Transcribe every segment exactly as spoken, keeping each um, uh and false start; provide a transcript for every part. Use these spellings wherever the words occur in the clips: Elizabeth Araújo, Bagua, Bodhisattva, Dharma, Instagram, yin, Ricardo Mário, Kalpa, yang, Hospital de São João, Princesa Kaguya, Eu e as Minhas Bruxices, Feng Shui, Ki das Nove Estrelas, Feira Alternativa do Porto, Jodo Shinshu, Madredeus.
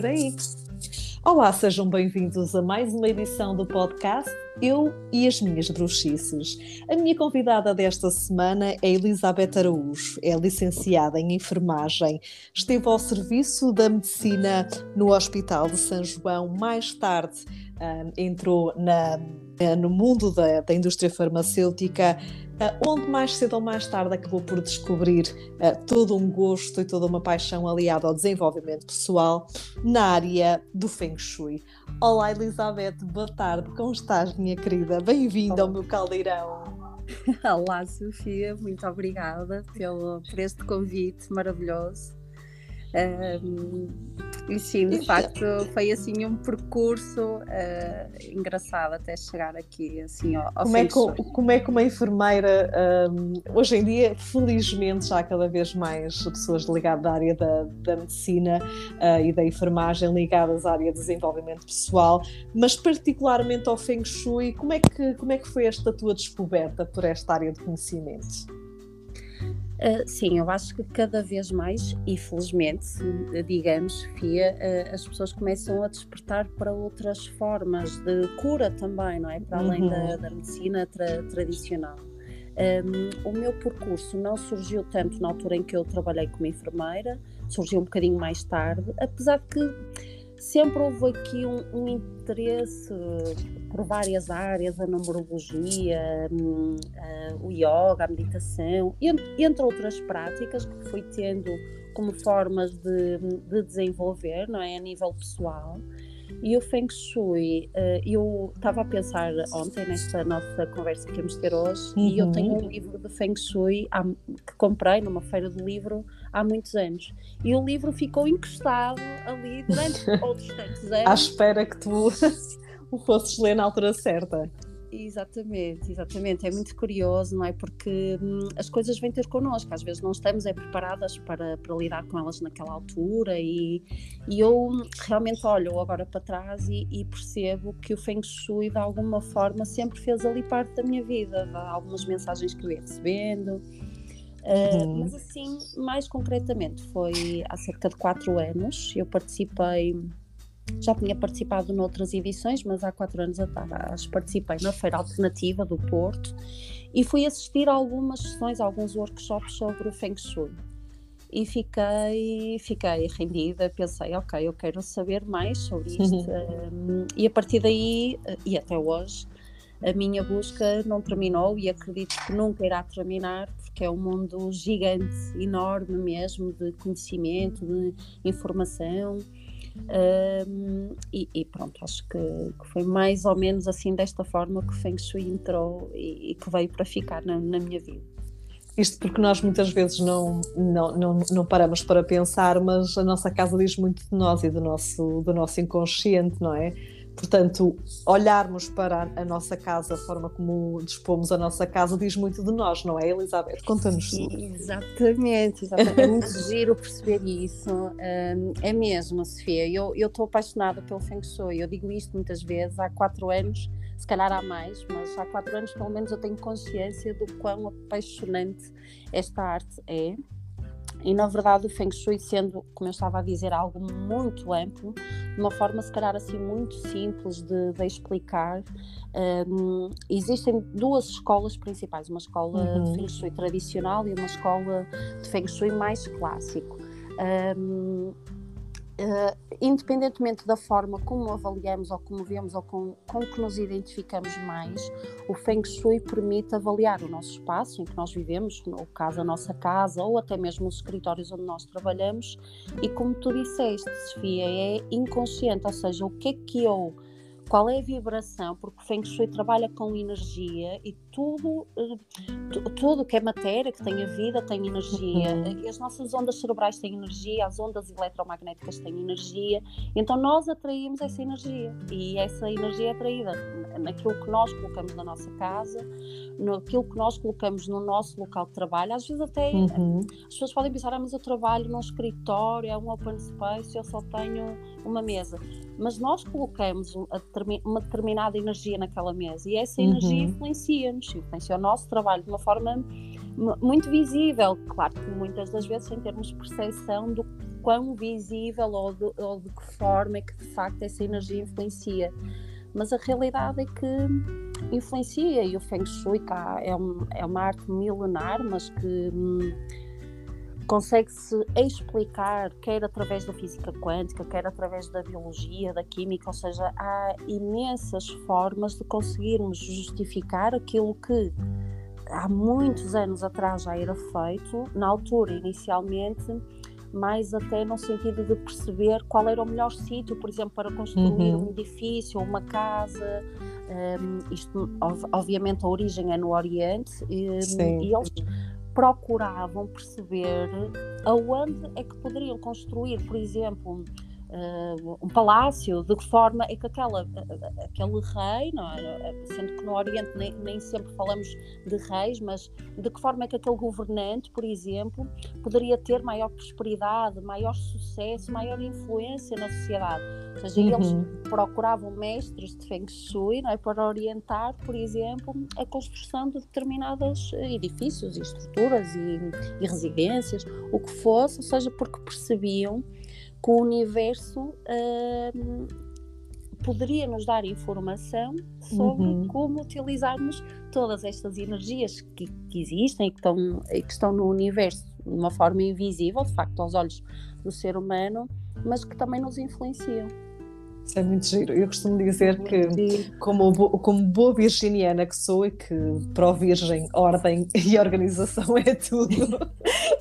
por aí. Olá, sejam bem-vindos a mais uma edição do podcast Eu e as Minhas Bruxices. A minha convidada desta semana é Elizabeth Araújo, é licenciada em enfermagem, esteve ao serviço da medicina no Hospital de São João, mais tarde um, entrou na, no mundo da, da indústria farmacêutica, Uh, onde mais cedo ou mais tarde acabou por descobrir uh, todo um gosto e toda uma paixão aliada ao desenvolvimento pessoal na área do Feng Shui. Olá, Elizabeth, boa tarde, como estás, minha querida? Bem-vinda ao meu caldeirão. Olá, Sofia, muito obrigada pelo, por este convite maravilhoso. Um, e sim, de facto, foi assim um percurso uh, engraçado até chegar aqui assim, ao, ao como, é que, como é que uma enfermeira um, hoje em dia, felizmente já há cada vez mais pessoas ligadas à área da, da medicina uh, e da enfermagem, ligadas à área de desenvolvimento pessoal, mas particularmente ao Feng Shui, como é que, como é que foi esta tua descoberta por esta área de conhecimento? Uh, sim, eu acho que cada vez mais, e felizmente, digamos, Fia, uh, as pessoas começam a despertar para outras formas de cura também, não é? Para além uhum. da, da medicina tra- tradicional. Um, o meu percurso não surgiu tanto na altura em que eu trabalhei como enfermeira, surgiu um bocadinho mais tarde, apesar de que sempre houve aqui um, um interesse por várias áreas, a numerologia, um, uh, o yoga, a meditação, entre, entre outras práticas que fui tendo como formas de, de desenvolver, não é, a nível pessoal. E o Feng Shui, uh, eu estava a pensar ontem nesta nossa conversa que íamos ter hoje, uhum. e eu tenho um livro de Feng Shui há, que comprei numa feira de livro há muitos anos, e o livro ficou encostado ali durante outros tantos anos. À espera que tu o fosses ler na altura certa. Exatamente, exatamente, é muito curioso, não é? Porque hum, as coisas vêm ter connosco, às vezes não estamos é, preparadas para, para lidar com elas naquela altura, e, e eu realmente olho agora para trás e, e percebo que o Feng Shui de alguma forma sempre fez ali parte da minha vida, há algumas mensagens que eu ia recebendo, uhum. uh, mas assim, mais concretamente, foi há cerca de quatro anos, eu participei. Já tinha participado noutras edições, mas há quatro anos atrás participei na Feira Alternativa do Porto e fui assistir a algumas sessões, a alguns workshops sobre o Feng Shui. E fiquei, fiquei rendida, pensei, ok, eu quero saber mais sobre isto. Uhum. Um, e a partir daí, e até hoje, a minha busca não terminou e acredito que nunca irá terminar, porque é um mundo gigante, enorme mesmo, de conhecimento, de informação. Um, e, e pronto, acho que, que foi mais ou menos assim desta forma que o Feng Shui entrou e, e que veio para ficar na, na minha vida. Isto porque nós muitas vezes não, não, não, não paramos para pensar, mas a nossa casa diz muito de nós e do nosso, do nosso inconsciente, não é? Portanto, olharmos para a nossa casa, a forma como dispomos a nossa casa, diz muito de nós, não é, Elizabeth? Conta-nos tudo. Exatamente, exatamente. É muito giro perceber isso. Um, é mesmo, Sofia. Eu estou apaixonada pelo Feng Shui. Eu digo isto muitas vezes, há quatro anos, se calhar há mais, mas há quatro anos pelo menos eu tenho consciência do quão apaixonante esta arte é. E na verdade o Feng Shui, sendo, como eu estava a dizer, algo muito amplo, de uma forma se calhar assim muito simples de, de explicar, um, existem duas escolas principais, uma escola uhum. de Feng Shui tradicional e uma escola de Feng Shui mais clássico. Um, Uh, independentemente da forma como avaliamos ou como vemos ou com, com que nos identificamos mais, o Feng Shui permite avaliar o nosso espaço em que nós vivemos, no caso a nossa casa ou até mesmo os escritórios onde nós trabalhamos, e como tu disseste, Sofia, é inconsciente, ou seja, o que é que eu, qual é a vibração, porque o Feng Shui trabalha com energia e tudo, tudo que é matéria, que tem a vida, tem energia. E as nossas ondas cerebrais têm energia, as ondas eletromagnéticas têm energia, então nós atraímos essa energia, e essa energia é atraída naquilo que nós colocamos na nossa casa, naquilo que nós colocamos no nosso local de trabalho. Às vezes até uhum. as pessoas podem pensar, ah, mas eu trabalho num escritório, é um open space, eu só tenho uma mesa, mas nós colocamos uma determinada energia naquela mesa e essa energia uhum. influencia-nos, influencia o nosso trabalho de uma forma muito visível, claro que muitas das vezes sem termos percepção do quão visível ou de, ou de que forma é que de facto essa energia influencia. Mas a realidade é que influencia, e o Feng Shui tá, é, um, é uma arte milenar, mas que hum, consegue-se explicar, quer através da física quântica, quer através da biologia, da química, ou seja, há imensas formas de conseguirmos justificar aquilo que há muitos anos atrás já era feito, na altura inicialmente, mais até no sentido de perceber qual era o melhor sítio, por exemplo, para construir uhum. um edifício, uma casa. Um, isto, obviamente, a origem é no Oriente, e, Sim. e eles procuravam perceber aonde é que poderiam construir, por exemplo, Uh, um palácio, de que forma é que aquela, aquele rei, não é? Sendo que no Oriente nem, nem sempre falamos de reis, mas de que forma é que aquele governante, por exemplo, poderia ter maior prosperidade, maior sucesso, maior influência na sociedade. Ou seja, uhum. eles procuravam mestres de Feng Shui, não é? Para orientar, por exemplo, a construção de determinados edifícios e estruturas e, e residências, o que fosse, ou seja, porque percebiam que o universo hum, poderia nos dar informação sobre uhum. como utilizarmos todas estas energias que, que existem e que, estão, e que estão no universo de uma forma invisível, de facto, aos olhos do ser humano, mas que também nos influenciam. Isso é muito giro. Eu costumo dizer que, como, como boa virginiana que sou, e que pró-virgem, ordem e organização é tudo.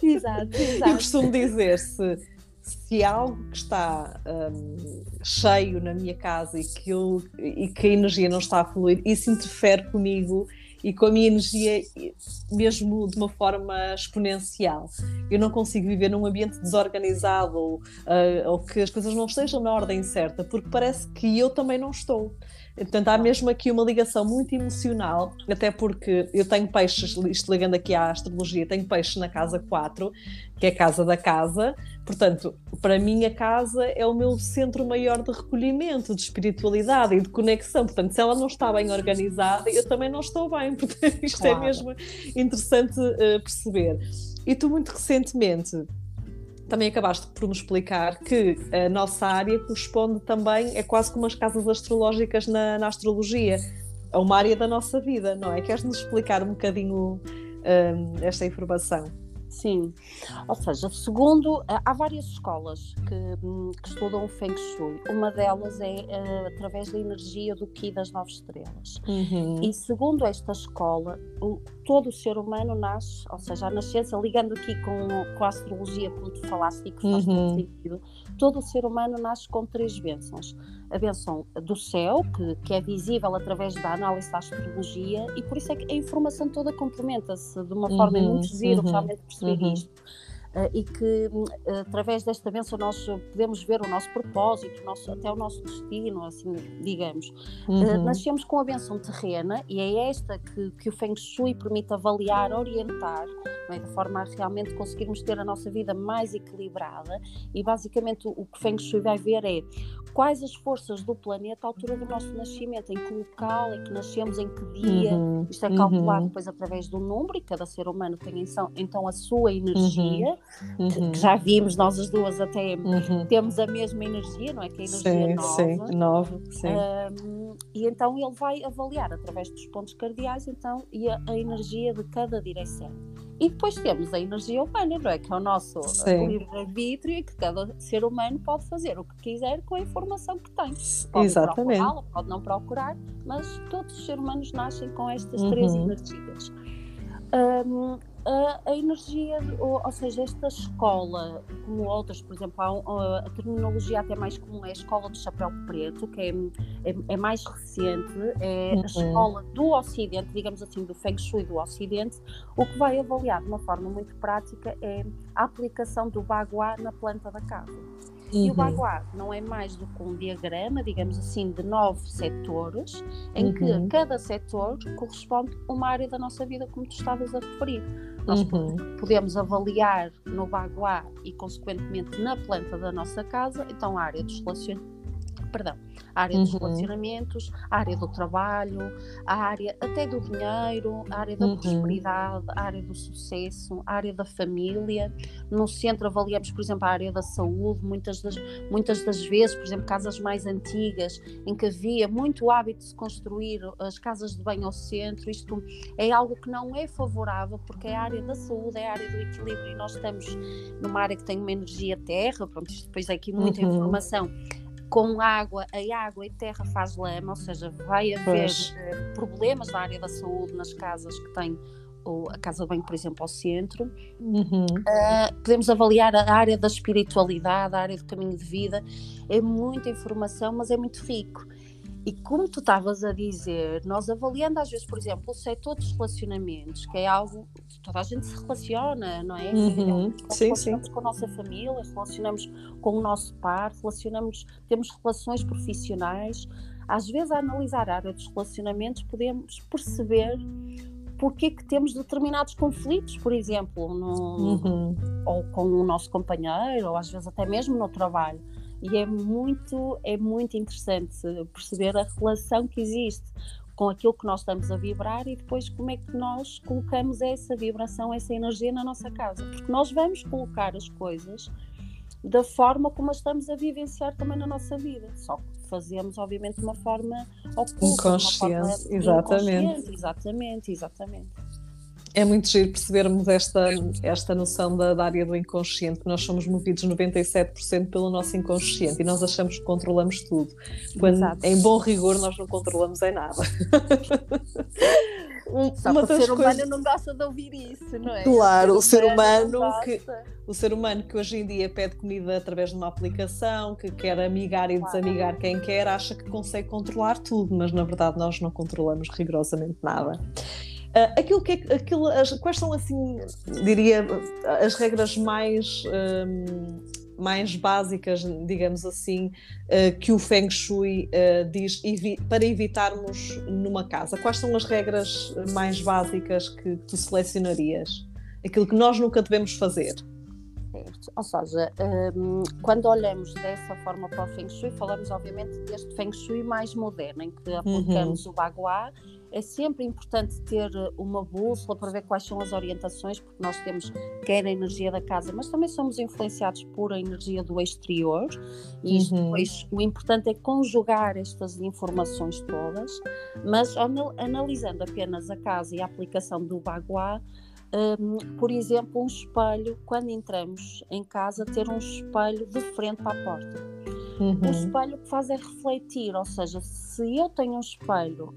Exato, exato. Eu costumo dizer, se Se há algo que está um, cheio na minha casa e que, eu, e que a energia não está a fluir, isso interfere comigo e com a minha energia mesmo de uma forma exponencial. Eu não consigo viver num ambiente desorganizado ou, uh, ou que as coisas não estejam na ordem certa, porque parece que eu também não estou. Portanto, há mesmo aqui uma ligação muito emocional, até porque eu tenho peixes, isto ligando aqui à astrologia, tenho peixes na casa quatro, que é a casa da casa. Portanto, para mim a casa é o meu centro maior de recolhimento, de espiritualidade e de conexão. Portanto, se ela não está bem organizada, eu também não estou bem. Portanto, isto claro. É mesmo interessante uh, perceber. E tu, muito recentemente, também acabaste por me explicar que a nossa área corresponde também, é quase como as casas astrológicas na, na astrologia, é uma área da nossa vida, não é? Queres-nos explicar um bocadinho um, esta informação? Sim, ou seja, segundo, há várias escolas que, que estudam o Feng Shui. Uma delas é uh, através da energia do Ki das Nove Estrelas. Uhum. E segundo esta escola, o, todo o ser humano nasce, ou seja, a nascença, ligando aqui com, com a astrologia, como tu falaste e que faz uhum. todo sentido, todo o ser humano nasce com três bênçãos. A bênção do céu, que, que é visível através da análise da astrologia, e por isso é que a informação toda complementa-se de uma forma uhum, muito giro, uhum, realmente perceber uhum. isto. Uh, e que, uh, através desta bênção, nós podemos ver o nosso propósito, o nosso, até o nosso destino, assim, digamos. Uhum. Uh, nascemos com a bênção terrena, e é esta que, que o Feng Shui permite avaliar, orientar, né, de forma a realmente conseguirmos ter a nossa vida mais equilibrada. E, basicamente, o, o que o Feng Shui vai ver é quais as forças do planeta à altura do nosso nascimento, em que local, em que nascemos, em que dia. Uhum, isto é calculado uhum. depois através do número, e cada ser humano tem então a sua energia, uhum, que, que já vimos, nós as duas até uhum. temos a mesma energia, não é? Que a energia sim, nova. Sim, nova, sim. Um, e então ele vai avaliar através dos pontos cardeais então, e a, a energia de cada direção. E depois temos a energia humana, não é? Que é o nosso livre-arbítrio, e que cada ser humano pode fazer o que quiser com a informação que tem. Pode Exatamente. procurá-la, pode não procurar, mas todos os seres humanos nascem com estas uhum. três energias. Um, a, a energia, ou, ou seja, esta escola, como outras, por exemplo, há, a terminologia até mais comum é a escola do chapéu preto, que é, é, é mais recente, é uhum. a escola do Ocidente, digamos assim, do Feng Shui do Ocidente. O que vai avaliar de uma forma muito prática é a aplicação do Bagua na planta da casa. E uhum. o Bagua não é mais do que um diagrama, digamos assim, de nove setores, em uhum. que a cada setor corresponde uma área da nossa vida, como tu estavas a referir. Nós uhum. podemos avaliar no Bagua e, consequentemente, na planta da nossa casa, então a área dos relacionamentos, perdão, a área dos uhum. relacionamentos, a área do trabalho, a área até do dinheiro, a área da uhum. prosperidade, a área do sucesso, a área da família. No centro avaliamos, por exemplo, a área da saúde, muitas das, muitas das vezes, por exemplo, casas mais antigas, em que havia muito hábito de se construir as casas de banho ao centro. Isto é algo que não é favorável, porque é a área da saúde, é a área do equilíbrio, e nós estamos numa área que tem uma energia terra, pronto, isto depois é aqui muita uhum. informação. Com água, a água e terra faz lama, ou seja, vai haver pois. problemas na área da saúde, nas casas que têm, ou a casa de banho, por exemplo, ao centro. Uhum. Uh, podemos avaliar a área da espiritualidade, a área do caminho de vida. É muita informação, mas é muito rico. E como tu estavas a dizer, nós avaliando às vezes, por exemplo, o setor dos relacionamentos, que é algo que toda a gente se relaciona, não é? Uhum. Nós sim, relacionamos sim. com a nossa família, relacionamos com o nosso par, relacionamos, temos relações profissionais. Às vezes, a analisar a área dos relacionamentos, podemos perceber porque é que temos determinados conflitos, por exemplo, no, uhum. ou com o nosso companheiro, ou às vezes até mesmo no trabalho. E é muito, é muito interessante perceber a relação que existe com aquilo que nós estamos a vibrar e depois como é que nós colocamos essa vibração, essa energia na nossa casa. Porque nós vamos colocar as coisas da forma como as estamos a vivenciar também na nossa vida. Só que fazemos, obviamente, de uma forma oculta. Inconsciente, exatamente. Exatamente, exatamente. É muito giro percebermos esta, esta noção da, da área do inconsciente. Nós somos movidos noventa e sete por cento pelo nosso inconsciente e nós achamos que controlamos tudo. Quando, em bom rigor, nós não controlamos em nada. Um, Só que o ser humano coisas... não gosta de ouvir isso, não é? Claro, o ser humano, que, o ser humano que hoje em dia pede comida através de uma aplicação, que quer amigar e claro. desamigar quem quer, acha que consegue controlar tudo, mas na verdade nós não controlamos rigorosamente nada. Uh, aquilo que é, aquilo, as, quais são, assim, diria, as regras mais, um, mais básicas, digamos assim, uh, que o Feng Shui uh, diz evi- para evitarmos numa casa? Quais são as regras mais básicas que tu selecionarias? Aquilo que nós nunca devemos fazer? Certo. Ou seja, um, quando olhamos dessa forma para o Feng Shui, falamos, obviamente, deste Feng Shui mais moderno, em que aplicamos uhum. o Bagua. É sempre importante ter uma bússola para ver quais são as orientações, porque nós temos quer a energia da casa, mas também somos influenciados por a energia do exterior, e isto, uhum. pois, o importante é conjugar estas informações todas, mas analisando apenas a casa e a aplicação do Bagua. Um, por exemplo, um espelho, quando entramos em casa, ter um espelho de frente para a porta. Uhum. O espelho o que faz é refletir, ou seja, se eu tenho um espelho,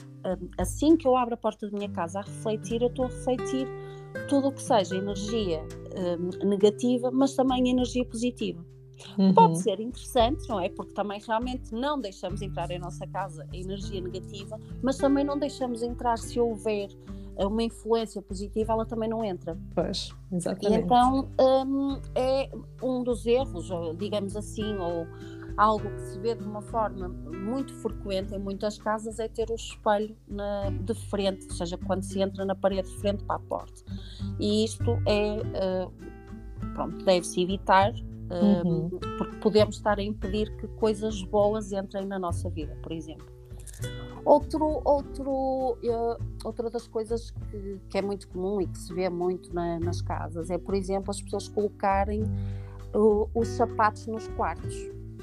assim que eu abro a porta da minha casa a refletir, eu estou a refletir tudo o que seja energia um, negativa, mas também energia positiva. Uhum. Pode ser interessante, não é? Porque também realmente não deixamos entrar em nossa casa a energia negativa, mas também não deixamos entrar, se houver uma influência positiva, ela também não entra. Pois, exatamente. E então um, é um dos erros, ou, digamos assim, ou... algo que se vê de uma forma muito frequente em muitas casas é ter o espelho na, de frente, ou seja, quando se entra na parede de frente para a porta. E isto é, uh, pronto, deve-se evitar, uh, uhum. porque podemos estar a impedir que coisas boas entrem na nossa vida, por exemplo. Outro, outro, uh, outra das coisas que, que é muito comum e que se vê muito na, nas casas é, por exemplo, as pessoas colocarem uh, os sapatos nos quartos.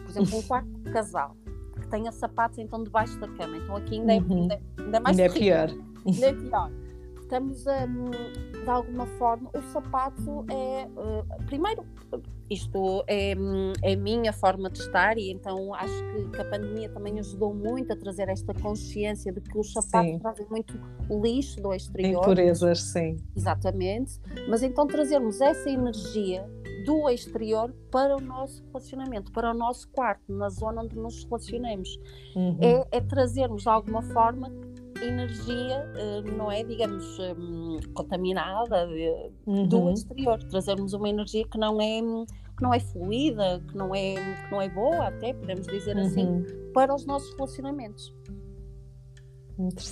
Por exemplo, um quarto de casal que tenha sapatos então debaixo da cama, então aqui ainda é, uhum. ainda, ainda é mais ainda pior. Ainda é pior. Estamos a, de alguma forma, o sapato é, primeiro, isto é, é a minha forma de estar, e então acho que, que a pandemia também ajudou muito a trazer esta consciência de que os sapatos sim. trazem muito lixo do exterior. Impurezas, sim. Exatamente, mas então trazermos essa energia do exterior para o nosso relacionamento, para o nosso quarto, na zona onde nos relacionamos. Uhum. É, é trazermos de alguma forma energia, não é, digamos, contaminada uhum. do exterior, trazermos uma energia que não é, que não é fluida, que não é, que não é boa, até podemos dizer uhum. assim, para os nossos relacionamentos.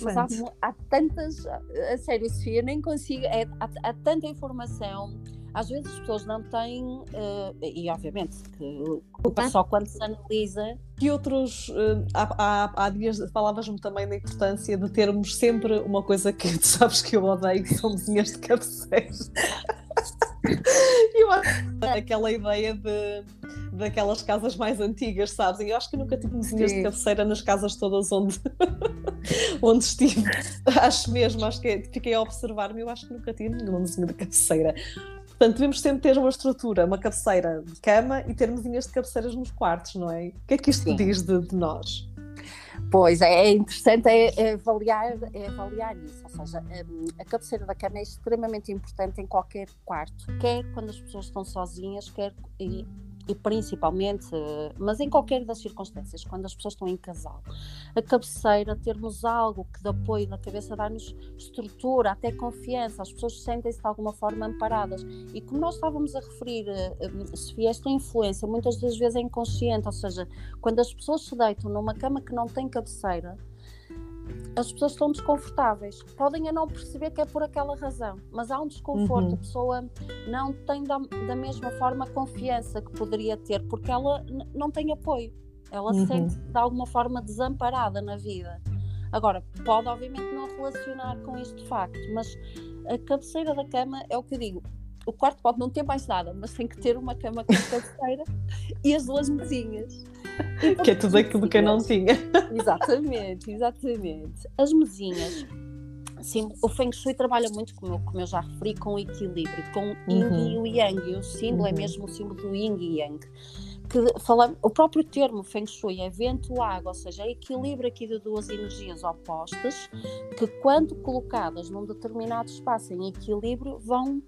Mas há, há tantas, a sério, Sofia, eu nem consigo, é, há, há tanta informação, às vezes as pessoas não têm, uh, e obviamente que culpa só quando se analisa. Que outros, uh, há, há, há dias falavas-me também da importância de termos sempre uma coisa que tu sabes que eu odeio, que são desenhos de cabeceira. Eu acho aquela ideia de, daquelas casas mais antigas, sabes? E eu acho que nunca tive desenhos de cabeceira nas casas todas onde, onde estive. Acho mesmo, acho que fiquei a observar-me, eu acho que nunca tive nenhum desenho de cabeceira. Portanto, devemos sempre ter uma estrutura, uma cabeceira de cama e ter mesinhas de cabeceiras nos quartos, não é? O que é que isto Sim. diz de, de nós? Pois, é interessante é, é avaliar, é avaliar isso, ou seja, a, a cabeceira da cama é extremamente importante em qualquer quarto, quer quando as pessoas estão sozinhas, quer e, e principalmente, mas em qualquer das circunstâncias, quando as pessoas estão em casal. A cabeceira, termos algo que dê apoio na cabeça, dá-nos estrutura, até confiança, as pessoas sentem-se de alguma forma amparadas. E como nós estávamos a referir, Sofia, esta influência muitas das vezes é inconsciente, ou seja, quando as pessoas se deitam numa cama que não tem cabeceira, as pessoas estão desconfortáveis, podem a não perceber que é por aquela razão, mas há um desconforto, uhum. A pessoa não tem da, da mesma forma a confiança que poderia ter, porque ela n- não tem apoio, ela uhum. se sente de alguma forma desamparada na vida. Agora, pode obviamente não relacionar com isto de facto, mas a cabeceira da cama é o que eu digo, o quarto pode não ter mais nada, mas tem que ter uma cama com cabeceira e as duas mesinhas. Que é tudo aquilo que eu não tinha. Exatamente, exatamente. As mesinhas. Sim, o Feng Shui trabalha muito, como eu, como eu já referi, com o equilíbrio, com o yin uhum. e o yang. E o símbolo uhum. é mesmo o símbolo do yin e yang. Que fala, o próprio termo Feng Shui é vento, água, ou seja, é equilíbrio aqui de duas energias opostas que, quando colocadas num determinado espaço em equilíbrio, vão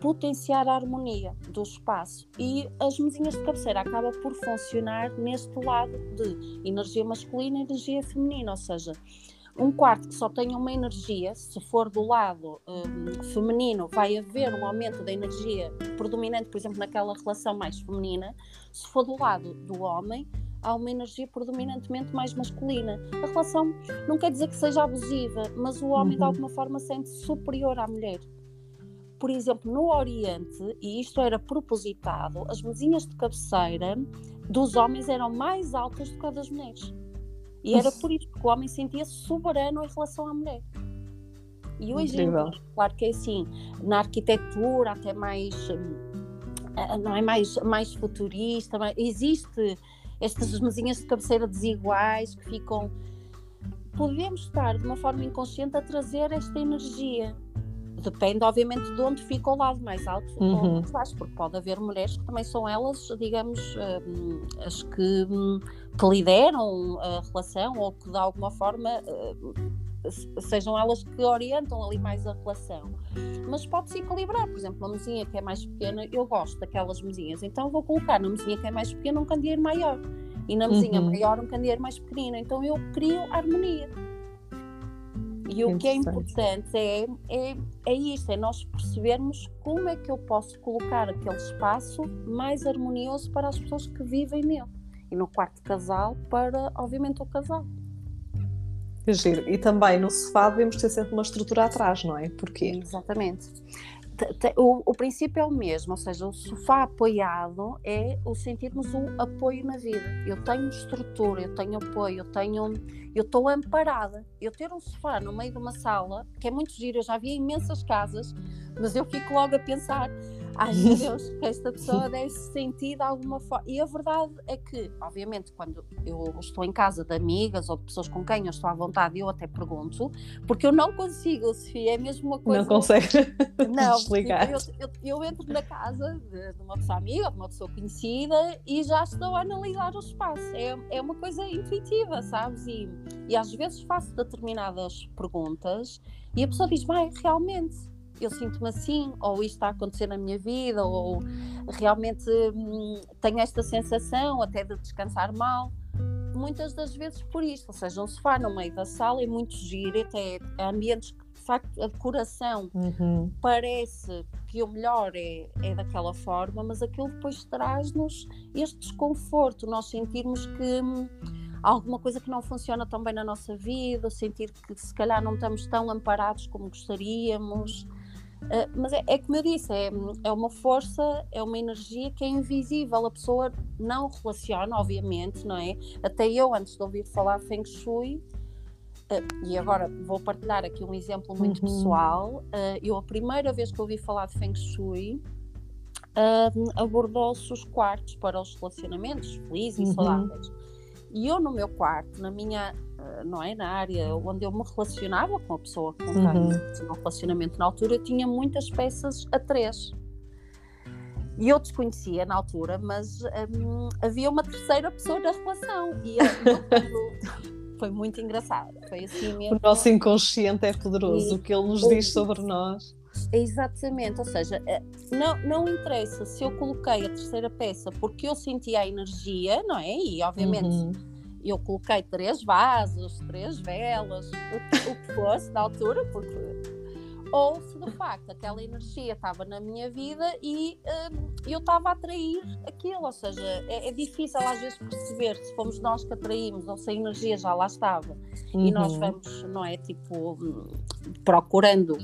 potenciar a harmonia do espaço. E as mesinhas de cabeceira acabam por funcionar neste lado de energia masculina e energia feminina, ou seja, um quarto que só tem uma energia, se for do lado um, feminino, vai haver um aumento da energia predominante, por exemplo, naquela relação mais feminina. Se for do lado do homem, há uma energia predominantemente mais masculina. A relação não quer dizer que seja abusiva, mas o homem, uhum. de alguma forma, sente-se superior à mulher. Por exemplo, no Oriente, e isto era propositado, as mesinhas de cabeceira dos homens eram mais altas do que as das mulheres. E era por isso que o homem sentia-se soberano em relação à mulher. E hoje em dia, claro que é assim, na arquitetura até mais, não é mais, mais futurista, existe estas mesinhas de cabeceira desiguais que ficam... Podemos estar, de uma forma inconsciente, a trazer esta energia. Depende, obviamente, de onde fica o lado mais alto uhum. ou mais baixo, porque pode haver mulheres que também são elas, digamos, as que, que lideram a relação ou que, de alguma forma, sejam elas que orientam ali mais a relação. Mas pode-se equilibrar, por exemplo, uma mesinha que é mais pequena, eu gosto daquelas mesinhas, então vou colocar na mesinha que é mais pequena um candeeiro maior e na mesinha uhum. maior um candeeiro mais pequenino, então eu crio harmonia. E o que é importante é, é, é isto, é nós percebermos como é que eu posso colocar aquele espaço mais harmonioso para as pessoas que vivem nele. E no quarto de casal para, obviamente, o casal. Giro. E também no sofá devemos ter sempre uma estrutura atrás, não é? Porquê? Exatamente. O, o princípio é o mesmo, ou seja, o sofá apoiado é o sentirmos um apoio na vida. Eu tenho estrutura, eu tenho apoio, eu tenho, eu estou amparada. Eu ter um sofá no meio de uma sala, que é muito giro, eu já vi imensas casas, mas eu fico logo a pensar, ai meu Deus, que esta pessoa deve se sentir de alguma forma. E a verdade é que, obviamente, quando eu estou em casa de amigas ou de pessoas com quem eu estou à vontade, eu até pergunto, porque eu não consigo, Sofia, é mesmo uma coisa... Não consegue não, desligar. Eu, eu, eu entro na casa de, de uma pessoa amiga, de uma pessoa conhecida e já estou a analisar o espaço. É, é uma coisa intuitiva, sabes? E, e às vezes faço determinadas perguntas e a pessoa diz, bem, realmente... eu sinto-me assim, ou isto está a acontecer na minha vida, ou realmente hum, tenho esta sensação até de descansar mal, muitas das vezes por isto, ou seja, um sofá no meio da sala é muito giro, até há ambientes que de facto a decoração uhum. parece que o melhor é, é daquela forma, mas aquilo depois traz-nos este desconforto, nós sentirmos que... Hum, alguma coisa que não funciona tão bem na nossa vida, sentir que se calhar não estamos tão amparados como gostaríamos, Uh, mas é, é como eu disse, é, é uma força, é uma energia que é invisível, a pessoa não relaciona, obviamente, não é? Até eu, antes de ouvir falar Feng Shui, uh, e agora vou partilhar aqui um exemplo muito uhum. pessoal, uh, eu a primeira vez que ouvi falar de Feng Shui, uh, abordou-se os quartos para os relacionamentos felizes uhum. e saudáveis. E eu no meu quarto, na minha, não é, na área onde eu me relacionava com a pessoa com quem uhum. tinha um relacionamento na altura, eu tinha muitas peças a três. E eu desconhecia na altura, mas um, havia uma terceira pessoa na relação. E eu, eu, foi muito engraçado. Foi assim mesmo. O nosso inconsciente é poderoso, e, o que ele nos o, diz sobre nós. Exatamente, ou seja, não, não interessa se eu coloquei a terceira peça porque eu sentia a energia, não é? E obviamente uhum. eu coloquei três vasos, três velas, o, o que fosse da altura, porque... ou se de facto aquela energia estava na minha vida e hum, eu estava a atrair aquilo, ou seja, é, é difícil às vezes perceber se fomos nós que atraímos ou se a energia já lá estava uhum. e nós vamos, não é, tipo, procurando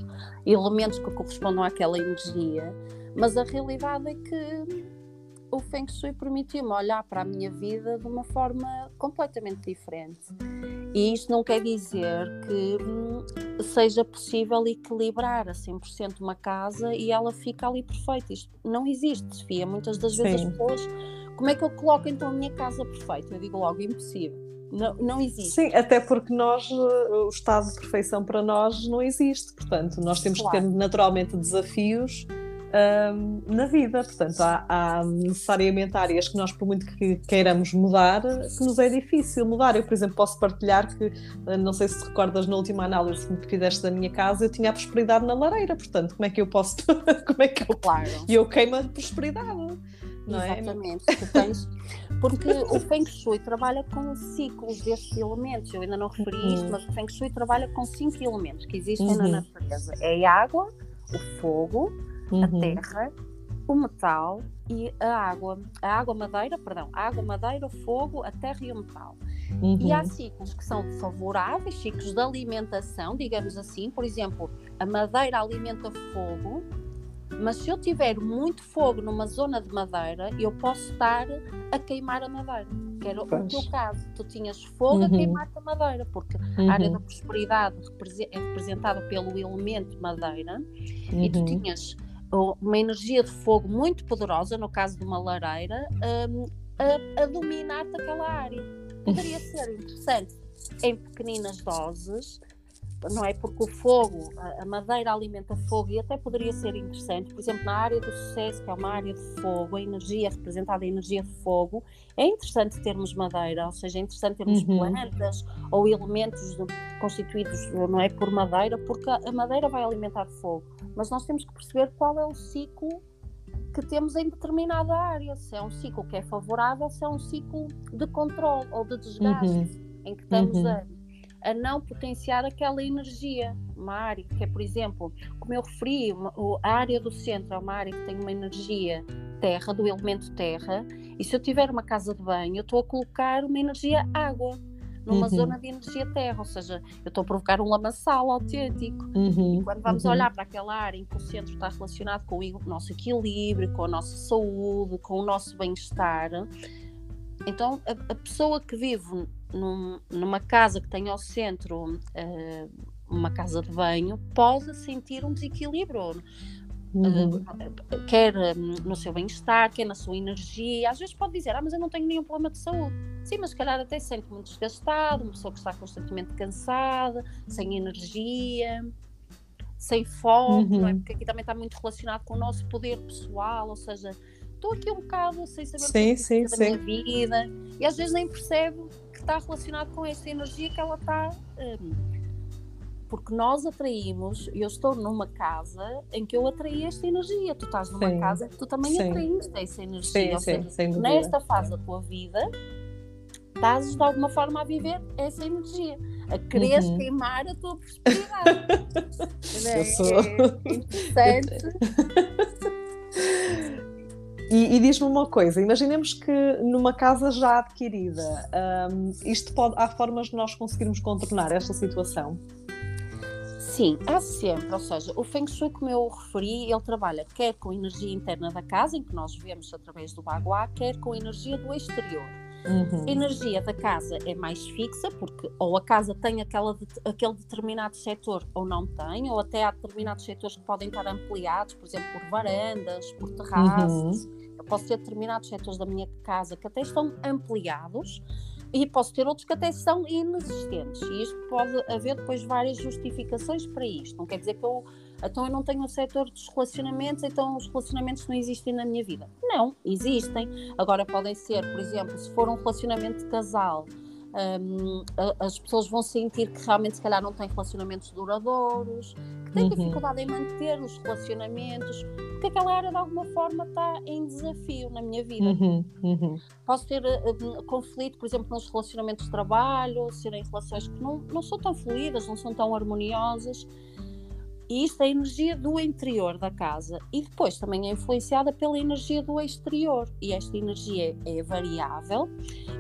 elementos que correspondam àquela energia, mas a realidade é que o Feng Shui permitiu-me olhar para a minha vida de uma forma completamente diferente. E isto não quer dizer que hum, seja possível equilibrar a cem por cento uma casa e ela fica ali perfeita. Isto não existe, Sofia. Muitas das Sim. vezes as pessoas... Como é que eu coloco então a minha casa perfeita? Eu digo logo, impossível. Não, não existe. Sim, até porque nós, o estado de perfeição para nós não existe. Portanto, nós temos claro. que ter naturalmente desafios Hum, na vida, portanto há, há necessariamente áreas que nós, por muito que queiramos mudar, que nos é difícil mudar. Eu, por exemplo, posso partilhar que, não sei se te recordas, na última análise que me fizeste da minha casa, eu tinha a prosperidade na lareira, portanto como é que eu posso como é que eu, claro. eu queimo a prosperidade, não é? Exatamente, tens... porque o Feng Shui trabalha com ciclos destes elementos. Eu ainda não referi uhum. isto, mas o Feng Shui trabalha com cinco elementos que existem uhum. na natureza: é a água, o fogo, Uhum. a terra, o metal e a água, a água madeira, perdão, a água madeira, o fogo, a terra e o metal. Uhum. E há ciclos que são favoráveis, ciclos de alimentação, digamos assim. Por exemplo, a madeira alimenta fogo, mas se eu tiver muito fogo numa zona de madeira, eu posso estar a queimar a madeira, que era pois. o teu caso. Tu tinhas fogo uhum. a queimar a madeira, porque uhum. a área da prosperidade é representada pelo elemento madeira, uhum. e tu tinhas uma energia de fogo muito poderosa, no caso de uma lareira, um, a, a dominar-te aquela área. Poderia ser interessante em pequeninas doses, não é? Porque o fogo, a madeira alimenta fogo, e até poderia ser interessante, por exemplo, na área do sucesso, que é uma área de fogo, a energia representada, a energia de fogo, é interessante termos madeira, ou seja, é interessante termos uhum. plantas ou elementos de, constituídos, não é, por madeira, porque a madeira vai alimentar fogo. Mas nós temos que perceber qual é o ciclo que temos em determinada área, se é um ciclo que é favorável, se é um ciclo de controle ou de desgaste, uhum. em que estamos uhum. a, a não potenciar aquela energia. Uma área que é, por exemplo, como eu referi, uma, a área do centro é uma área que tem uma energia terra, do elemento terra, e se eu tiver uma casa de banho, eu estou a colocar uma energia água numa uhum. zona de energia terra, ou seja, eu estou a provocar um lamaçal autêntico. Uhum. E quando vamos uhum. olhar para aquela área em que o centro está relacionado com o nosso equilíbrio, com a nossa saúde, com o nosso bem-estar, então a, a pessoa que vive num, numa casa que tem ao centro uh, uma casa de banho pode sentir um desequilíbrio. Uhum. Quer no seu bem-estar, quer na sua energia. Às vezes pode dizer, ah, mas eu não tenho nenhum problema de saúde. Sim, mas se calhar até se sente muito desgastado. Uma pessoa que está constantemente cansada, sem energia, sem foco, uhum. não é? Porque aqui também está muito relacionado com o nosso poder pessoal. Ou seja, estou aqui um bocado sem saber o que é da minha vida, e às vezes nem percebo que está relacionado com esta energia que ela está... Hum, porque nós atraímos, eu estou numa casa em que eu atraí esta energia, tu estás numa sim, casa que tu também sim. atraíste essa energia, sim, ou seja, sim, sem dúvida. Nesta fase da tua vida, estás de alguma forma a viver essa energia, a querer uhum. queimar a tua prosperidade. É, sou... é interessante. E, e diz-me uma coisa, imaginemos que numa casa já adquirida, um, isto pode, há formas de nós conseguirmos contornar esta situação? Sim, há sempre, ou seja, o Feng Shui, como eu referi, ele trabalha quer com a energia interna da casa, em que nós vemos através do Bagua, quer com a energia do exterior. Uhum. A energia da casa é mais fixa, porque ou a casa tem aquela de, aquele determinado setor ou não tem, ou até há determinados setores que podem estar ampliados, por exemplo, por varandas, por terraços. Uhum. Eu posso ter determinados setores da minha casa que até estão ampliados e posso ter outros que até são inexistentes. E isto pode haver depois várias justificações para isto. Não quer dizer que eu, então eu não tenho um setor dos relacionamentos, então os relacionamentos não existem na minha vida. Não, existem. Agora podem ser, por exemplo, se for um relacionamento de casal, um, as pessoas vão sentir que realmente se calhar não têm relacionamentos duradouros, que têm uhum. dificuldade em manter os relacionamentos, porque aquela área de alguma forma está em desafio na minha vida. Uhum, uhum. Posso ter uh, conflito, por exemplo, nos relacionamentos de trabalho, serem relações que não, não são tão fluídas, não são tão harmoniosas. E isto é a energia do interior da casa. E depois também é influenciada pela energia do exterior. E esta energia é variável.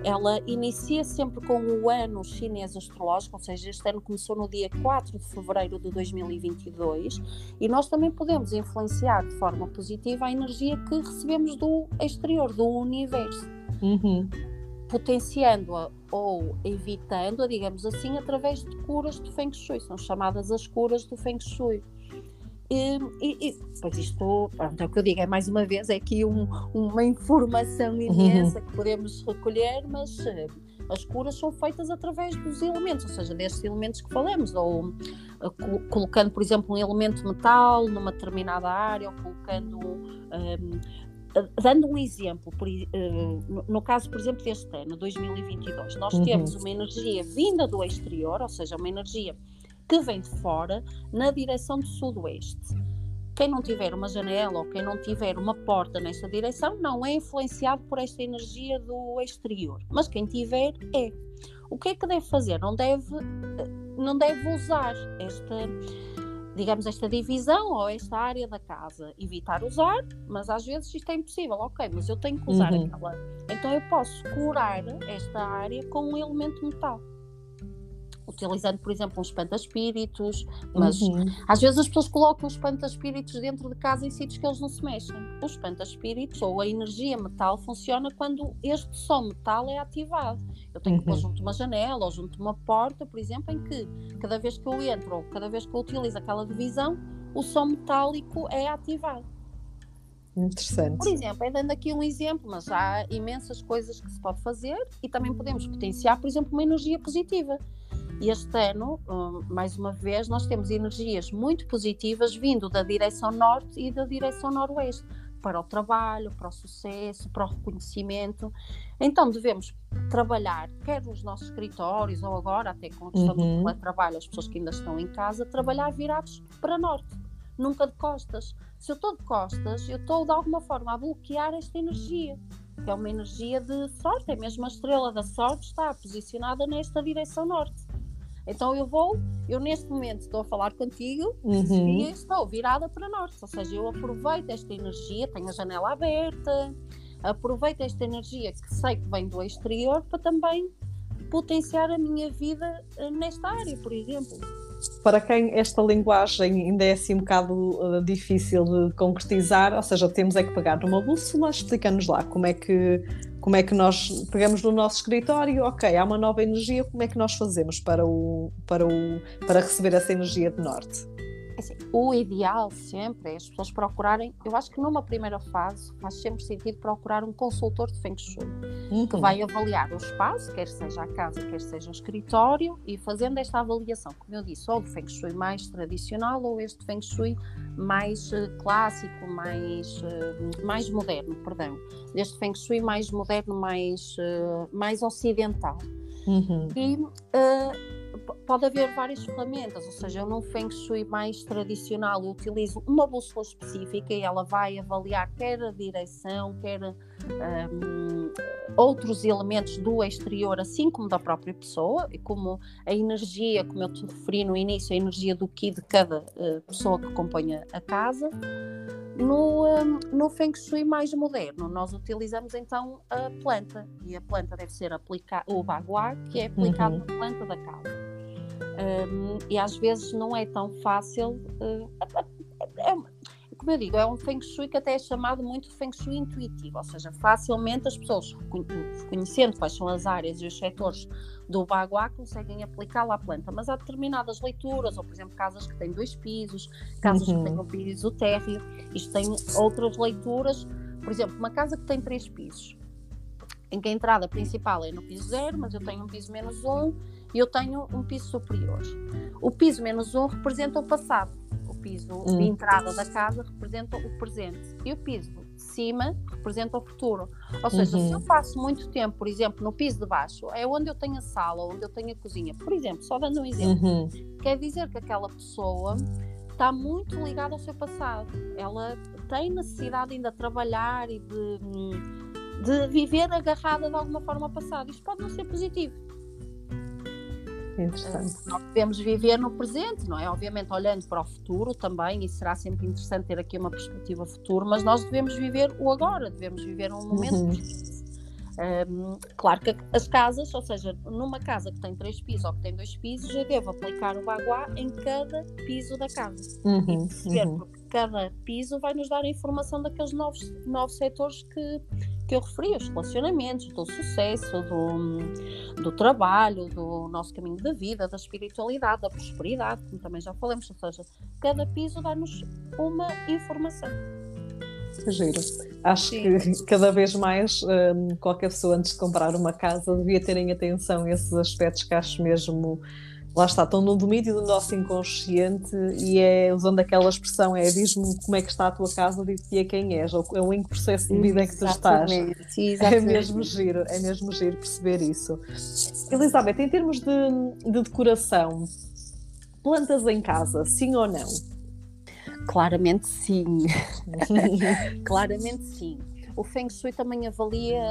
Ela inicia sempre com o ano chinês astrológico, ou seja, este ano começou no dia quatro de fevereiro de dois mil e vinte e dois. E nós também podemos influenciar de forma positiva a energia que recebemos do exterior, do universo. Uhum. Potenciando-a ou evitando-a, digamos assim, através de curas do Feng Shui. São chamadas as curas do Feng Shui. E, e, e pois isto, pronto, é o que eu digo, é mais uma vez, é aqui um, uma informação imensa uhum. que podemos recolher, mas as curas são feitas através dos elementos, ou seja, destes elementos que falamos, ou colocando, por exemplo, um elemento metal numa determinada área, ou colocando... Um, Dando um exemplo, por, no caso, por exemplo, deste ano, dois mil e vinte e dois, nós uhum. temos uma energia vinda do exterior, ou seja, uma energia que vem de fora, na direção do sudoeste. Quem não tiver uma janela ou quem não tiver uma porta nesta direção não é influenciado por esta energia do exterior, mas quem tiver é. O que é que deve fazer? Não deve, não deve usar esta... digamos, esta divisão ou esta área da casa, evitar usar, mas às vezes isto é impossível, ok, mas eu tenho que usar uhum. aquela, então eu posso curar esta área com um elemento metal, utilizando, por exemplo, um espanta-espíritos, mas uhum. às vezes as pessoas colocam os espanta-espíritos dentro de casa em sítios que eles não se mexem. Os espanta-espíritos ou a energia metal funciona quando este som metal é ativado. Eu tenho uhum. que pôr junto uma janela ou junto uma porta, por exemplo, em que cada vez que eu entro ou cada vez que eu utilizo aquela divisão, o som metálico é ativado. Interessante. Por exemplo, é dando aqui um exemplo, mas há imensas coisas que se pode fazer e também podemos potenciar, por exemplo, uma energia positiva. Este ano, mais uma vez, nós temos energias muito positivas vindo da direção norte e da direção noroeste, para o trabalho, para o sucesso, para o reconhecimento. Então devemos trabalhar, quer nos nossos escritórios ou agora, até com a questão uhum. do teletrabalho, as pessoas que ainda estão em casa, trabalhar virados para norte, nunca de costas. Se eu estou de costas, eu estou de alguma forma a bloquear esta energia, que é uma energia de sorte, é mesmo a estrela da sorte está posicionada nesta direção norte. Então eu vou, eu neste momento estou a falar contigo uhum. e estou virada para norte, ou seja, eu aproveito esta energia, tenho a janela aberta, aproveito esta energia que sei que vem do exterior para também potenciar a minha vida nesta área, por exemplo. Para quem esta linguagem ainda é assim um bocado uh, difícil de concretizar, ou seja, temos é que pegar numa bússola, explica-nos lá como é que, como é que nós pegamos no nosso escritório, ok, há uma nova energia, como é que nós fazemos para, o, para, o, para receber essa energia de norte? Assim, o ideal sempre é as pessoas procurarem, eu acho que numa primeira fase faz sempre sentido procurar um consultor de Feng Shui, uhum. que vai avaliar o espaço, quer seja a casa, quer seja o escritório, e fazendo esta avaliação, como eu disse, ou do Feng Shui mais tradicional ou este Feng Shui mais uh, clássico, mais, uh, mais moderno, perdão, deste Feng Shui mais moderno, mais, uh, mais ocidental. Uhum. E... Uh, pode haver várias ferramentas, ou seja, eu num Feng Shui mais tradicional eu utilizo uma bússola específica e ela vai avaliar quer a direção, quer um, outros elementos do exterior, assim como da própria pessoa, e como a energia, como eu te referi no início, a energia do Ki de cada uh, pessoa que compõe a casa. No, no Feng Shui mais moderno, nós utilizamos então a planta, e a planta deve ser aplicada, o Bagua, que é aplicado uhum. na planta da casa. um, e às vezes não é tão fácil. Uh, é, como eu digo, é um Feng Shui que até é chamado muito Feng Shui intuitivo, ou seja, facilmente as pessoas, conhecendo quais são as áreas e os setores do Bagua, conseguem aplicá-lo à planta, mas há determinadas leituras, ou por exemplo, casas que têm dois pisos, casas uhum. que têm um piso térreo, isto tem outras leituras. Por exemplo, uma casa que tem três pisos, em que a entrada principal é no piso zero, mas eu tenho um piso menos um e eu tenho um piso superior. O piso menos um representa o passado, o piso hum. de entrada da casa representa o presente e o piso de cima representa o futuro. Ou seja, uhum. se eu passo muito tempo, por exemplo, no piso de baixo, é onde eu tenho a sala, onde eu tenho a cozinha, por exemplo, só dando um exemplo, uhum. quer dizer que aquela pessoa está muito ligada ao seu passado. Ela tem necessidade ainda de trabalhar e de... de viver agarrada de alguma forma ao passado. Isto pode não ser positivo. Interessante. Nós devemos viver no presente, não é? Obviamente, olhando para o futuro também, e será sempre interessante ter aqui uma perspectiva futura, mas nós devemos viver o agora, devemos viver um momento uhum. presente. Um, claro que as casas, ou seja, numa casa que tem três pisos ou que tem dois pisos, eu devo aplicar o Bagua em cada piso da casa. Uhum. E perceber, uhum. porque cada piso vai nos dar a informação daqueles novos, novos setores que... que eu referi, os relacionamentos, do sucesso, do, do trabalho, do nosso caminho da vida, da espiritualidade, da prosperidade, como também já falamos, ou seja, cada piso dá-nos uma informação. Giro. Acho Sim. que cada vez mais qualquer pessoa, antes de comprar uma casa, devia ter em atenção esses aspectos que acho mesmo... Lá está, estão no domínio do nosso inconsciente, e é, usando aquela expressão, é diz-me como é que está a tua casa, diz-te a quem és, ou é em que processo de vida é que tu estás. Sim, é mesmo giro, é mesmo giro perceber isso. Elizabeth, em termos de, de decoração, plantas em casa, sim ou não? Claramente sim. Claramente sim. O Feng Shui também avalia,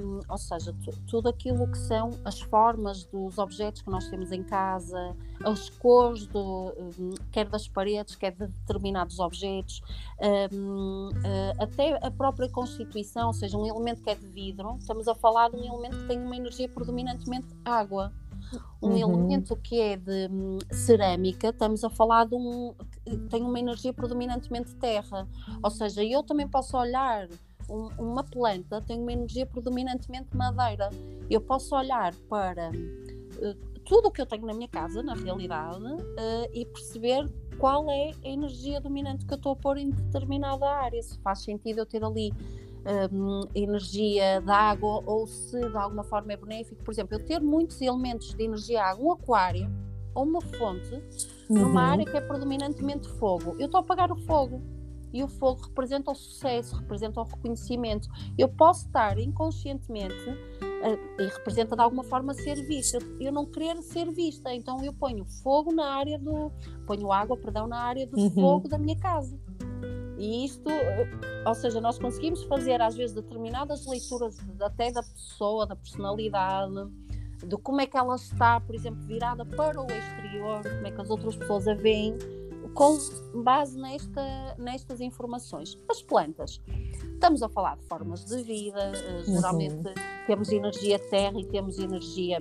um, ou seja, t- tudo aquilo que são as formas dos objetos que nós temos em casa, as cores, do, um, quer das paredes, quer de determinados objetos, um, uh, até a própria constituição, ou seja, um elemento que é de vidro. Estamos a falar de um elemento que tem uma energia predominantemente água. Um uhum. elemento que é de um, cerâmica, estamos a falar de um... tem uma energia predominantemente terra. Ou seja, eu também posso olhar... uma planta tem uma energia predominantemente madeira. Eu posso olhar para uh, tudo o que eu tenho na minha casa, na realidade, uh, e perceber qual é a energia dominante que eu estou a pôr em determinada área. Se faz sentido eu ter ali um, energia de água, ou se de alguma forma é benéfico. Por exemplo, eu ter muitos elementos de energia água, um aquário ou uma fonte, uhum. numa área que é predominantemente fogo. Eu estou a apagar o fogo. E o fogo representa o sucesso, representa o reconhecimento. Eu posso estar inconscientemente, uh, e representa de alguma forma ser vista. Eu, eu não querer ser vista, então eu ponho fogo na área do... ponho água, perdão, na área do uhum. fogo da minha casa. E isto, ou seja, nós conseguimos fazer às vezes determinadas leituras até da pessoa, da personalidade, de como é que ela está, por exemplo, virada para o exterior, como é que as outras pessoas a veem, com base nesta, nestas informações. As plantas, estamos a falar de formas de vida, geralmente uhum. temos energia terra e temos energia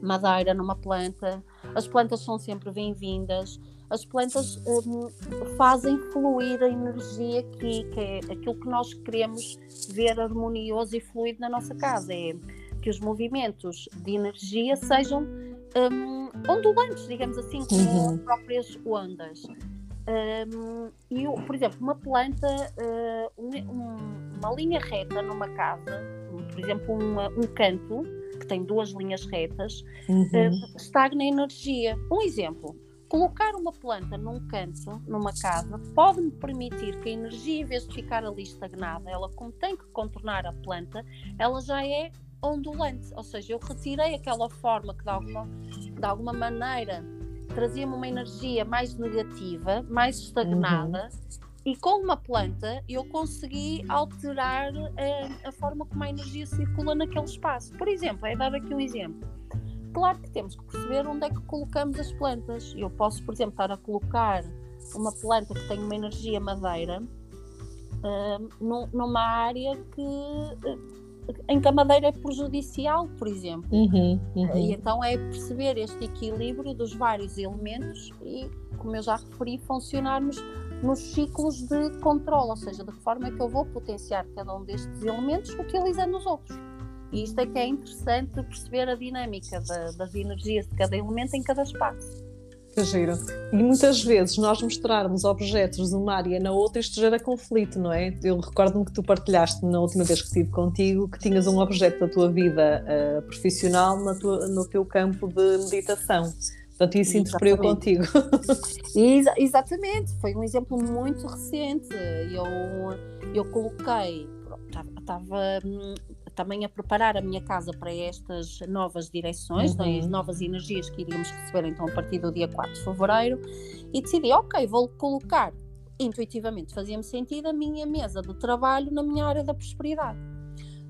madeira numa planta. As plantas são sempre bem-vindas, as plantas um, fazem fluir a energia que, que é aquilo que nós queremos ver harmonioso e fluido na nossa casa, é que os movimentos de energia sejam Um, ondulantes, digamos assim, com uhum. as próprias ondas. Um, e, por exemplo, uma planta, uh, um, uma linha reta numa casa, um, por exemplo, uma, um canto que tem duas linhas retas, uhum. uh, estagna a energia. Um exemplo, colocar uma planta num canto, numa casa, pode-me permitir que a energia, em vez de ficar ali estagnada, ela, como tem que contornar a planta, ela já é ondulante, ou seja, eu retirei aquela forma que de alguma, de alguma maneira trazia-me uma energia mais negativa, mais estagnada, uhum. e com uma planta eu consegui alterar a, a forma como a energia circula naquele espaço. Por exemplo, é dar aqui um exemplo. Claro que temos que perceber onde é que colocamos as plantas. Eu posso, por exemplo, estar a colocar uma planta que tem uma energia madeira uh, num, numa área que... Uh, em que a madeira é prejudicial, por exemplo. Uhum, uhum. E então é perceber este equilíbrio dos vários elementos e, como eu já referi, funcionarmos nos ciclos de controle, ou seja, de que forma é que eu vou potenciar cada um destes elementos utilizando os outros. E isto é que é interessante, perceber a dinâmica da, das energias de cada elemento em cada espaço. Que giro. E muitas vezes nós mostrarmos objetos de uma área na outra, isto gera conflito, não é? Eu recordo-me que tu partilhaste na última vez que estive contigo que tinhas um objeto da tua vida uh, profissional na tua, no teu campo de meditação. Portanto, isso interferiu contigo. Ex- exatamente. Foi um exemplo muito recente. Eu, eu coloquei... Estava... também a preparar a minha casa para estas novas direções, uhum. as novas energias que iríamos receber então a partir do dia quatro de fevereiro, e decidi, ok, vou colocar, intuitivamente fazia-me sentido, a minha mesa de trabalho na minha área da prosperidade.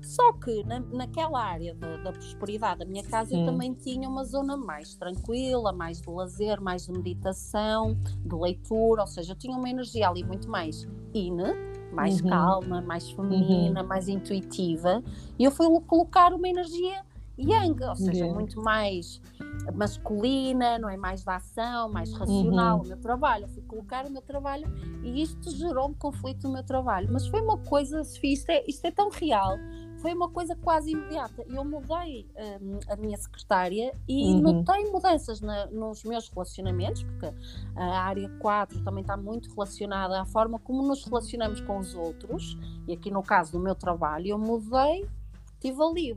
Só que na, naquela área da, da prosperidade da minha casa, sim, eu também tinha uma zona mais tranquila, mais de lazer, mais de meditação, de leitura, ou seja, eu tinha uma energia ali muito mais in, mais uhum. calma, mais feminina, uhum. mais intuitiva, e eu fui colocar uma energia yang, ou seja, uhum. muito mais masculina, não é? Mais da ação, mais racional, uhum. o meu trabalho, eu fui colocar o meu trabalho, e isto gerou-me conflito no meu trabalho, mas foi uma coisa, Sofia, isto é, isto é tão real, foi uma coisa quase imediata. Eu mudei um, a minha secretária e uhum. notei mudanças na, nos meus relacionamentos, porque a área quatro também está muito relacionada à forma como nos relacionamos com os outros, e aqui no caso do meu trabalho, eu mudei, estive ali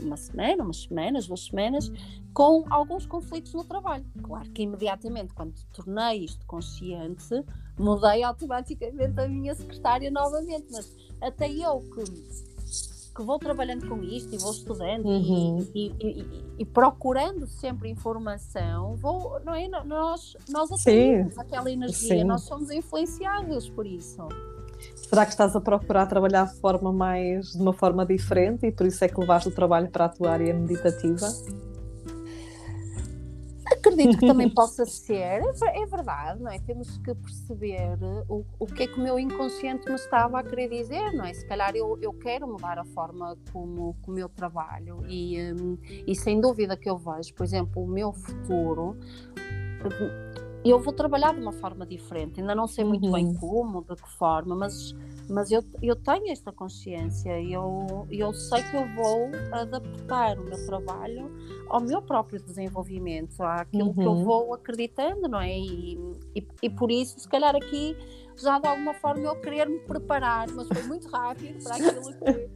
uma semana, umas semanas, duas semanas, com alguns conflitos no trabalho. Claro que imediatamente, quando tornei isto consciente, mudei automaticamente a minha secretária novamente, mas até eu que... que vou trabalhando com isto e vou estudando uhum. e, e, e, e procurando sempre informação, vou, não é? nós, nós atraímos aquela energia, sim, nós somos influenciados por isso. Será que estás a procurar trabalhar de, forma mais, de uma forma diferente e por isso é que levaste o trabalho para a tua área meditativa? Acredito que também possa ser, é verdade, não é? Temos que perceber o, o que é que o meu inconsciente me estava a querer dizer, não é? Se calhar eu, eu quero mudar a forma como, como eu trabalho e, e sem dúvida que eu vejo, por exemplo, o meu futuro, eu vou trabalhar de uma forma diferente, ainda não sei muito uhum. bem como, de que forma, mas, mas eu, eu tenho esta consciência, eu, eu sei que eu vou adaptar o meu trabalho ao meu próprio desenvolvimento, àquilo uhum. que eu vou acreditando, não é? E, e, e por isso, se calhar aqui, já de alguma forma eu querer me preparar, mas foi muito rápido para aquilo que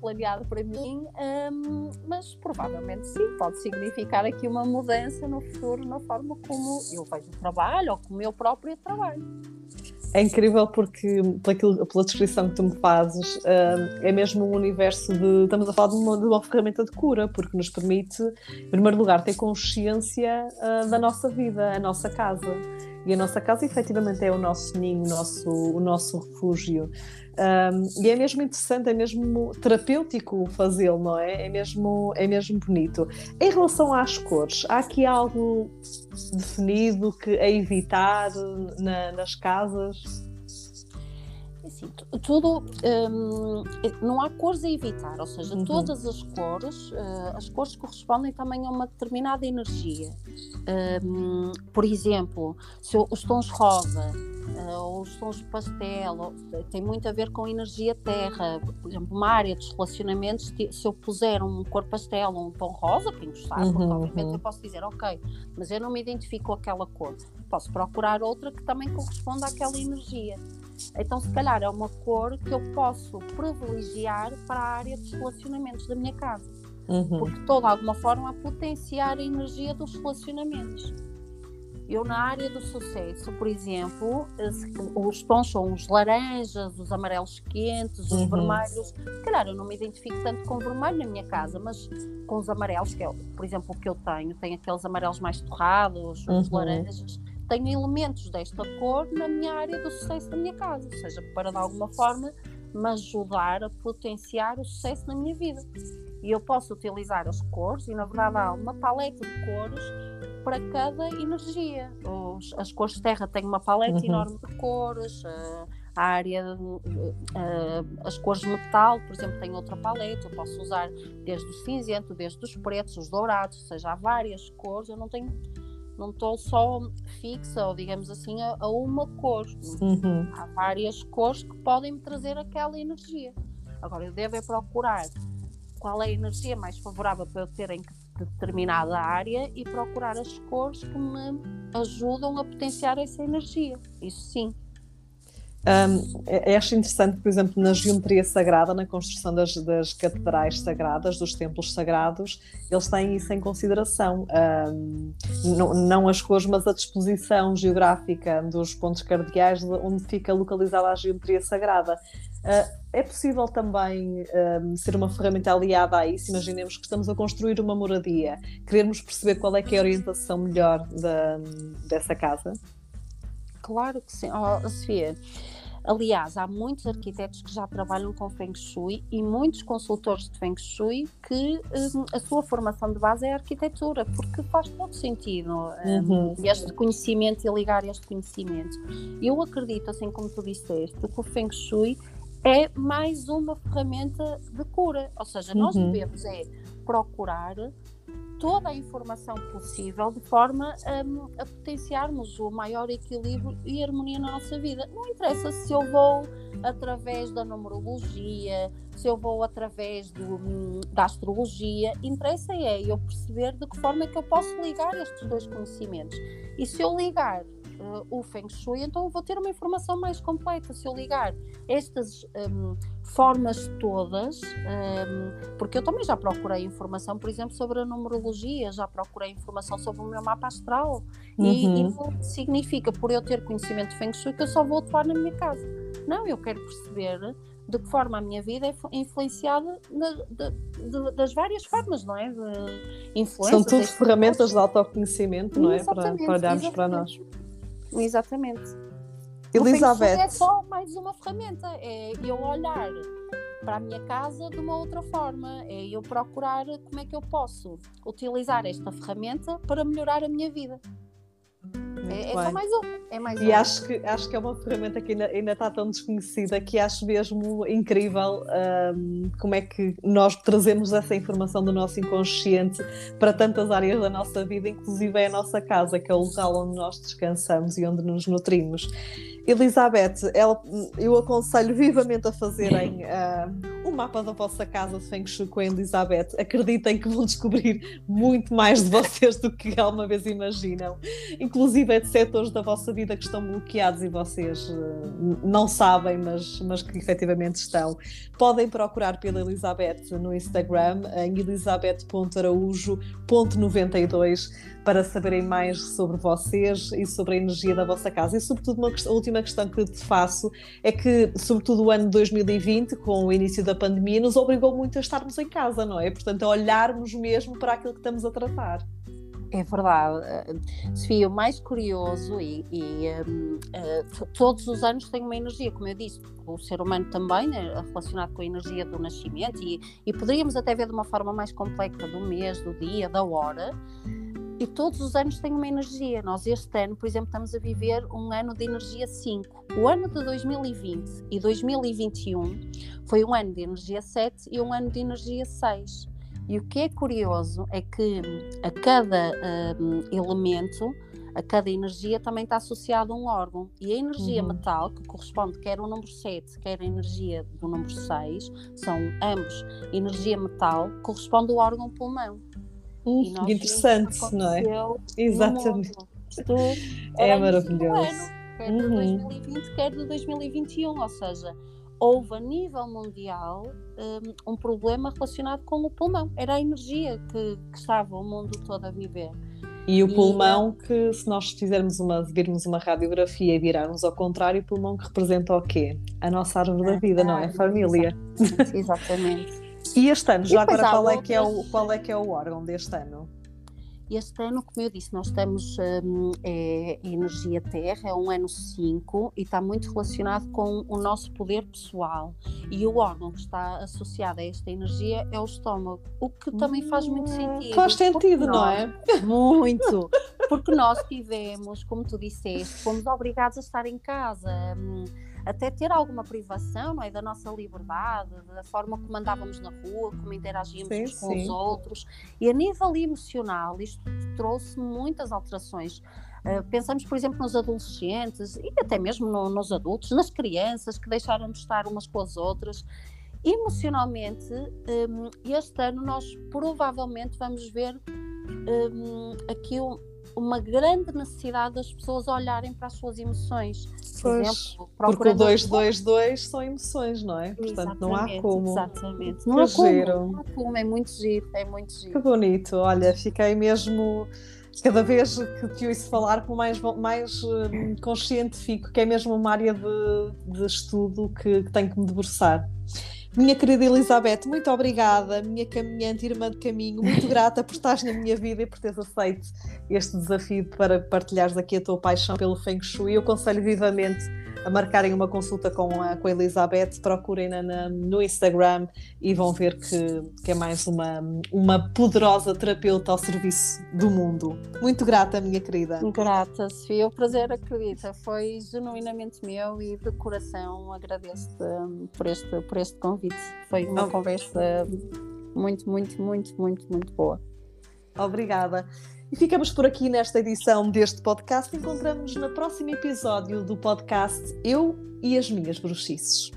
planeado para mim, um, mas provavelmente sim, pode significar aqui uma mudança no futuro na forma como eu vejo o trabalho ou como eu próprio trabalho. É incrível porque, pela descrição que tu me fazes, é mesmo um universo de... Estamos a falar de uma, de uma ferramenta de cura, porque nos permite, em primeiro lugar, ter consciência da nossa vida, a nossa casa. E a nossa casa, efetivamente, é o nosso ninho, o nosso, o nosso refúgio. Um, e é mesmo interessante, é mesmo terapêutico fazê-lo, não é? É mesmo, é mesmo bonito. Em relação às cores, há aqui algo definido que a evitar na, nas casas? Assim, tudo, hum, não há cores a evitar, ou seja, uhum. todas as cores, uh, as cores correspondem também a uma determinada energia. Um, por exemplo, se eu, os tons rosa, uh, ou os tons pastel, ou, tem muito a ver com energia terra. Por exemplo, uma área dos relacionamentos, se eu puser um cor pastel ou um tom rosa, para encostar, uhum, porque obviamente uhum. eu posso dizer, ok, mas eu não me identifico com aquela cor, posso procurar outra que também corresponda àquela energia. Então, se calhar, é uma cor que eu posso privilegiar para a área dos relacionamentos da minha casa. Uhum. Porque estou, de alguma forma, a potenciar a energia dos relacionamentos. Eu, na área do sucesso, por exemplo, os tons são os laranjas, os amarelos quentes, os uhum. vermelhos. Se calhar, eu não me identifico tanto com o vermelho na minha casa, mas com os amarelos, que é, por exemplo, o que eu tenho. Tenho aqueles amarelos mais torrados, uhum. os laranjas. Tenho elementos desta cor na minha área do sucesso da minha casa, ou seja, para de alguma forma me ajudar a potenciar o sucesso na minha vida. E eu posso utilizar as cores, e na verdade há uma paleta de cores para cada energia. Os, as cores de terra têm uma paleta uhum. enorme de cores, a área, uh, as cores de metal, por exemplo, tem outra paleta, eu posso usar desde o cinzento, desde os pretos, os dourados, ou seja, há várias cores, eu não tenho, não estou só fixa, ou digamos assim, a, a uma cor. Uhum. Há várias cores que podem me trazer aquela energia. Agora, eu devo é procurar qual é a energia mais favorável para eu ter em determinada área e procurar as cores que me ajudam a potenciar essa energia. Isso sim. Um, acho interessante, por exemplo, na geometria sagrada, na construção das, das catedrais sagradas, dos templos sagrados, eles têm isso em consideração, um, não, não as cores, mas a disposição geográfica dos pontos cardeais onde fica localizada a geometria sagrada. Uh, é possível também um, ser uma ferramenta aliada a isso? Imaginemos que estamos a construir uma moradia, queremos perceber qual é que é a orientação melhor da, dessa casa? Claro que sim, oh, Sofia. Aliás, há muitos arquitetos que já trabalham com Feng Shui e muitos consultores de Feng Shui que um, a sua formação de base é a arquitetura, porque faz todo sentido um, uhum. este conhecimento e ligar este conhecimento. Eu acredito, assim como tu disseste, que o Feng Shui é mais uma ferramenta de cura, ou seja, nós uhum. devemos é procurar toda a informação possível de forma um, a potenciarmos o maior equilíbrio e harmonia na nossa vida. Não interessa se eu vou através da numerologia, se eu vou através do, da astrologia, interessa é eu perceber de que forma é que eu posso ligar estes dois conhecimentos. E se eu ligar uh, o Feng Shui, então eu vou ter uma informação mais completa. Se eu ligar estas um, formas todas, um, porque eu também já procurei informação, por exemplo, sobre a numerologia, já procurei informação sobre o meu mapa astral, uhum. e, e significa, por eu ter conhecimento de Feng Shui, que eu só vou atuar na minha casa. Não, eu quero perceber de que forma a minha vida é influenciada na, de, de, das várias formas, não é? De influência. São tudo ferramentas de autoconhecimento, não é? Para, para olharmos para nós. Exatamente. Elizabeth, é só mais uma ferramenta, é eu olhar para a minha casa de uma outra forma, é eu procurar como é que eu posso utilizar esta ferramenta para melhorar a minha vida. É, é só mais uma. É mais e uma. Acho, que, acho que é uma ferramenta que ainda, ainda está tão desconhecida que acho mesmo incrível um, como é que nós trazemos essa informação do nosso inconsciente para tantas áreas da nossa vida, inclusive é a nossa casa, que é o local onde nós descansamos e onde nos nutrimos. Elizabeth, ela, eu aconselho vivamente a fazerem uh, um mapa da vossa casa de Feng Shui com a Elizabeth. Acreditem que vão descobrir muito mais de vocês do que alguma vez imaginam. Inclusive é de setores da vossa vida que estão bloqueados e vocês uh, não sabem, mas, mas que efetivamente estão. Podem procurar pela Elizabeth no Instagram, em elizabeth ponto araújo ponto noventa e dois, para saberem mais sobre vocês e sobre a energia da vossa casa. E sobretudo uma última A questão que te faço é que, sobretudo o ano dois mil e vinte, com o início da pandemia, nos obrigou muito a estarmos em casa, não é? Portanto, a olharmos mesmo para aquilo que estamos a tratar. É verdade, Sofia, o mais curioso e, e um, uh, todos os anos tem uma energia, como eu disse, o ser humano também, né, relacionado com a energia do nascimento e, e poderíamos até ver de uma forma mais complexa do mês, do dia, da hora. E todos os anos tem uma energia. Nós este ano, por exemplo, estamos a viver um ano de energia cinco. O ano de dois mil e vinte e dois mil e vinte e um foi um ano de energia sete e um ano de energia seis. E o que é curioso é que a cada um, elemento, a cada energia também está associado a um órgão. E a energia uhum. metal, que corresponde quer ao número sete, quer a energia do número seis, são ambos energia metal, corresponde ao órgão pulmão. Hum, interessante, não é? Exatamente. Isto é maravilhoso. Ano, quer do uhum. dois mil e vinte, quer do dois mil e vinte e um. Ou seja, houve a nível mundial um, um problema relacionado com o pulmão. Era a energia que, que estava o mundo todo a viver. E o pulmão e, que, se nós fizermos uma, virmos uma radiografia e virarmos ao contrário, o pulmão que representa o quê? A nossa árvore é, da vida, é, não é? A família. Exatamente. exatamente. E este ano, já agora, qual, outras... é que é o, qual é que é o órgão deste ano? Este ano, como eu disse, nós estamos um, é, a energia terra, é um ano cinco e está muito relacionado com o nosso poder pessoal. E o órgão que está associado a esta energia é o estômago, o que também faz muito sentido. Faz sentido, não é? Muito! Porque nós tivemos, como tu disseste, fomos obrigados a estar em casa. Um, até ter alguma privação, não é, da nossa liberdade, da forma como andávamos na rua, como interagíamos sim, uns com sim. os outros. E a nível emocional, isto trouxe muitas alterações. Uh, pensamos, por exemplo, nos adolescentes e até mesmo no, nos adultos, nas crianças que deixaram de estar umas com as outras. Emocionalmente, um, este ano nós provavelmente vamos ver um, aqui um, uma grande necessidade das pessoas olharem para as suas emoções. Por exemplo, porque o dois dois dois são emoções, não é? Portanto, exatamente, não há como. Exatamente. Não há como, não há como, é muito giro, é muito giro. Que bonito, olha, fiquei mesmo... Cada vez que te ouço falar, mais, mais consciente fico que é mesmo uma área de, de estudo que, que tenho que me debruçar. Minha querida Elizabeth, muito obrigada, minha caminhante, irmã de caminho, muito grata por estares na minha vida e por teres aceito este desafio para partilhares aqui a tua paixão pelo Feng Shui. Eu aconselho vivamente a marcarem uma consulta com a, com a Elizabeth, procurem-na na, no Instagram e vão ver que, que é mais uma, uma poderosa terapeuta ao serviço do mundo. Muito grata, minha querida. Grata, Sofia. O prazer, acredita, foi genuinamente meu e de coração agradeço-te um, por, este, por este convite. Foi uma oh. conversa muito, muito, muito, muito, muito boa. Obrigada. E ficamos por aqui nesta edição deste podcast. Encontramos-nos no próximo episódio do podcast Eu e as Minhas Bruxices.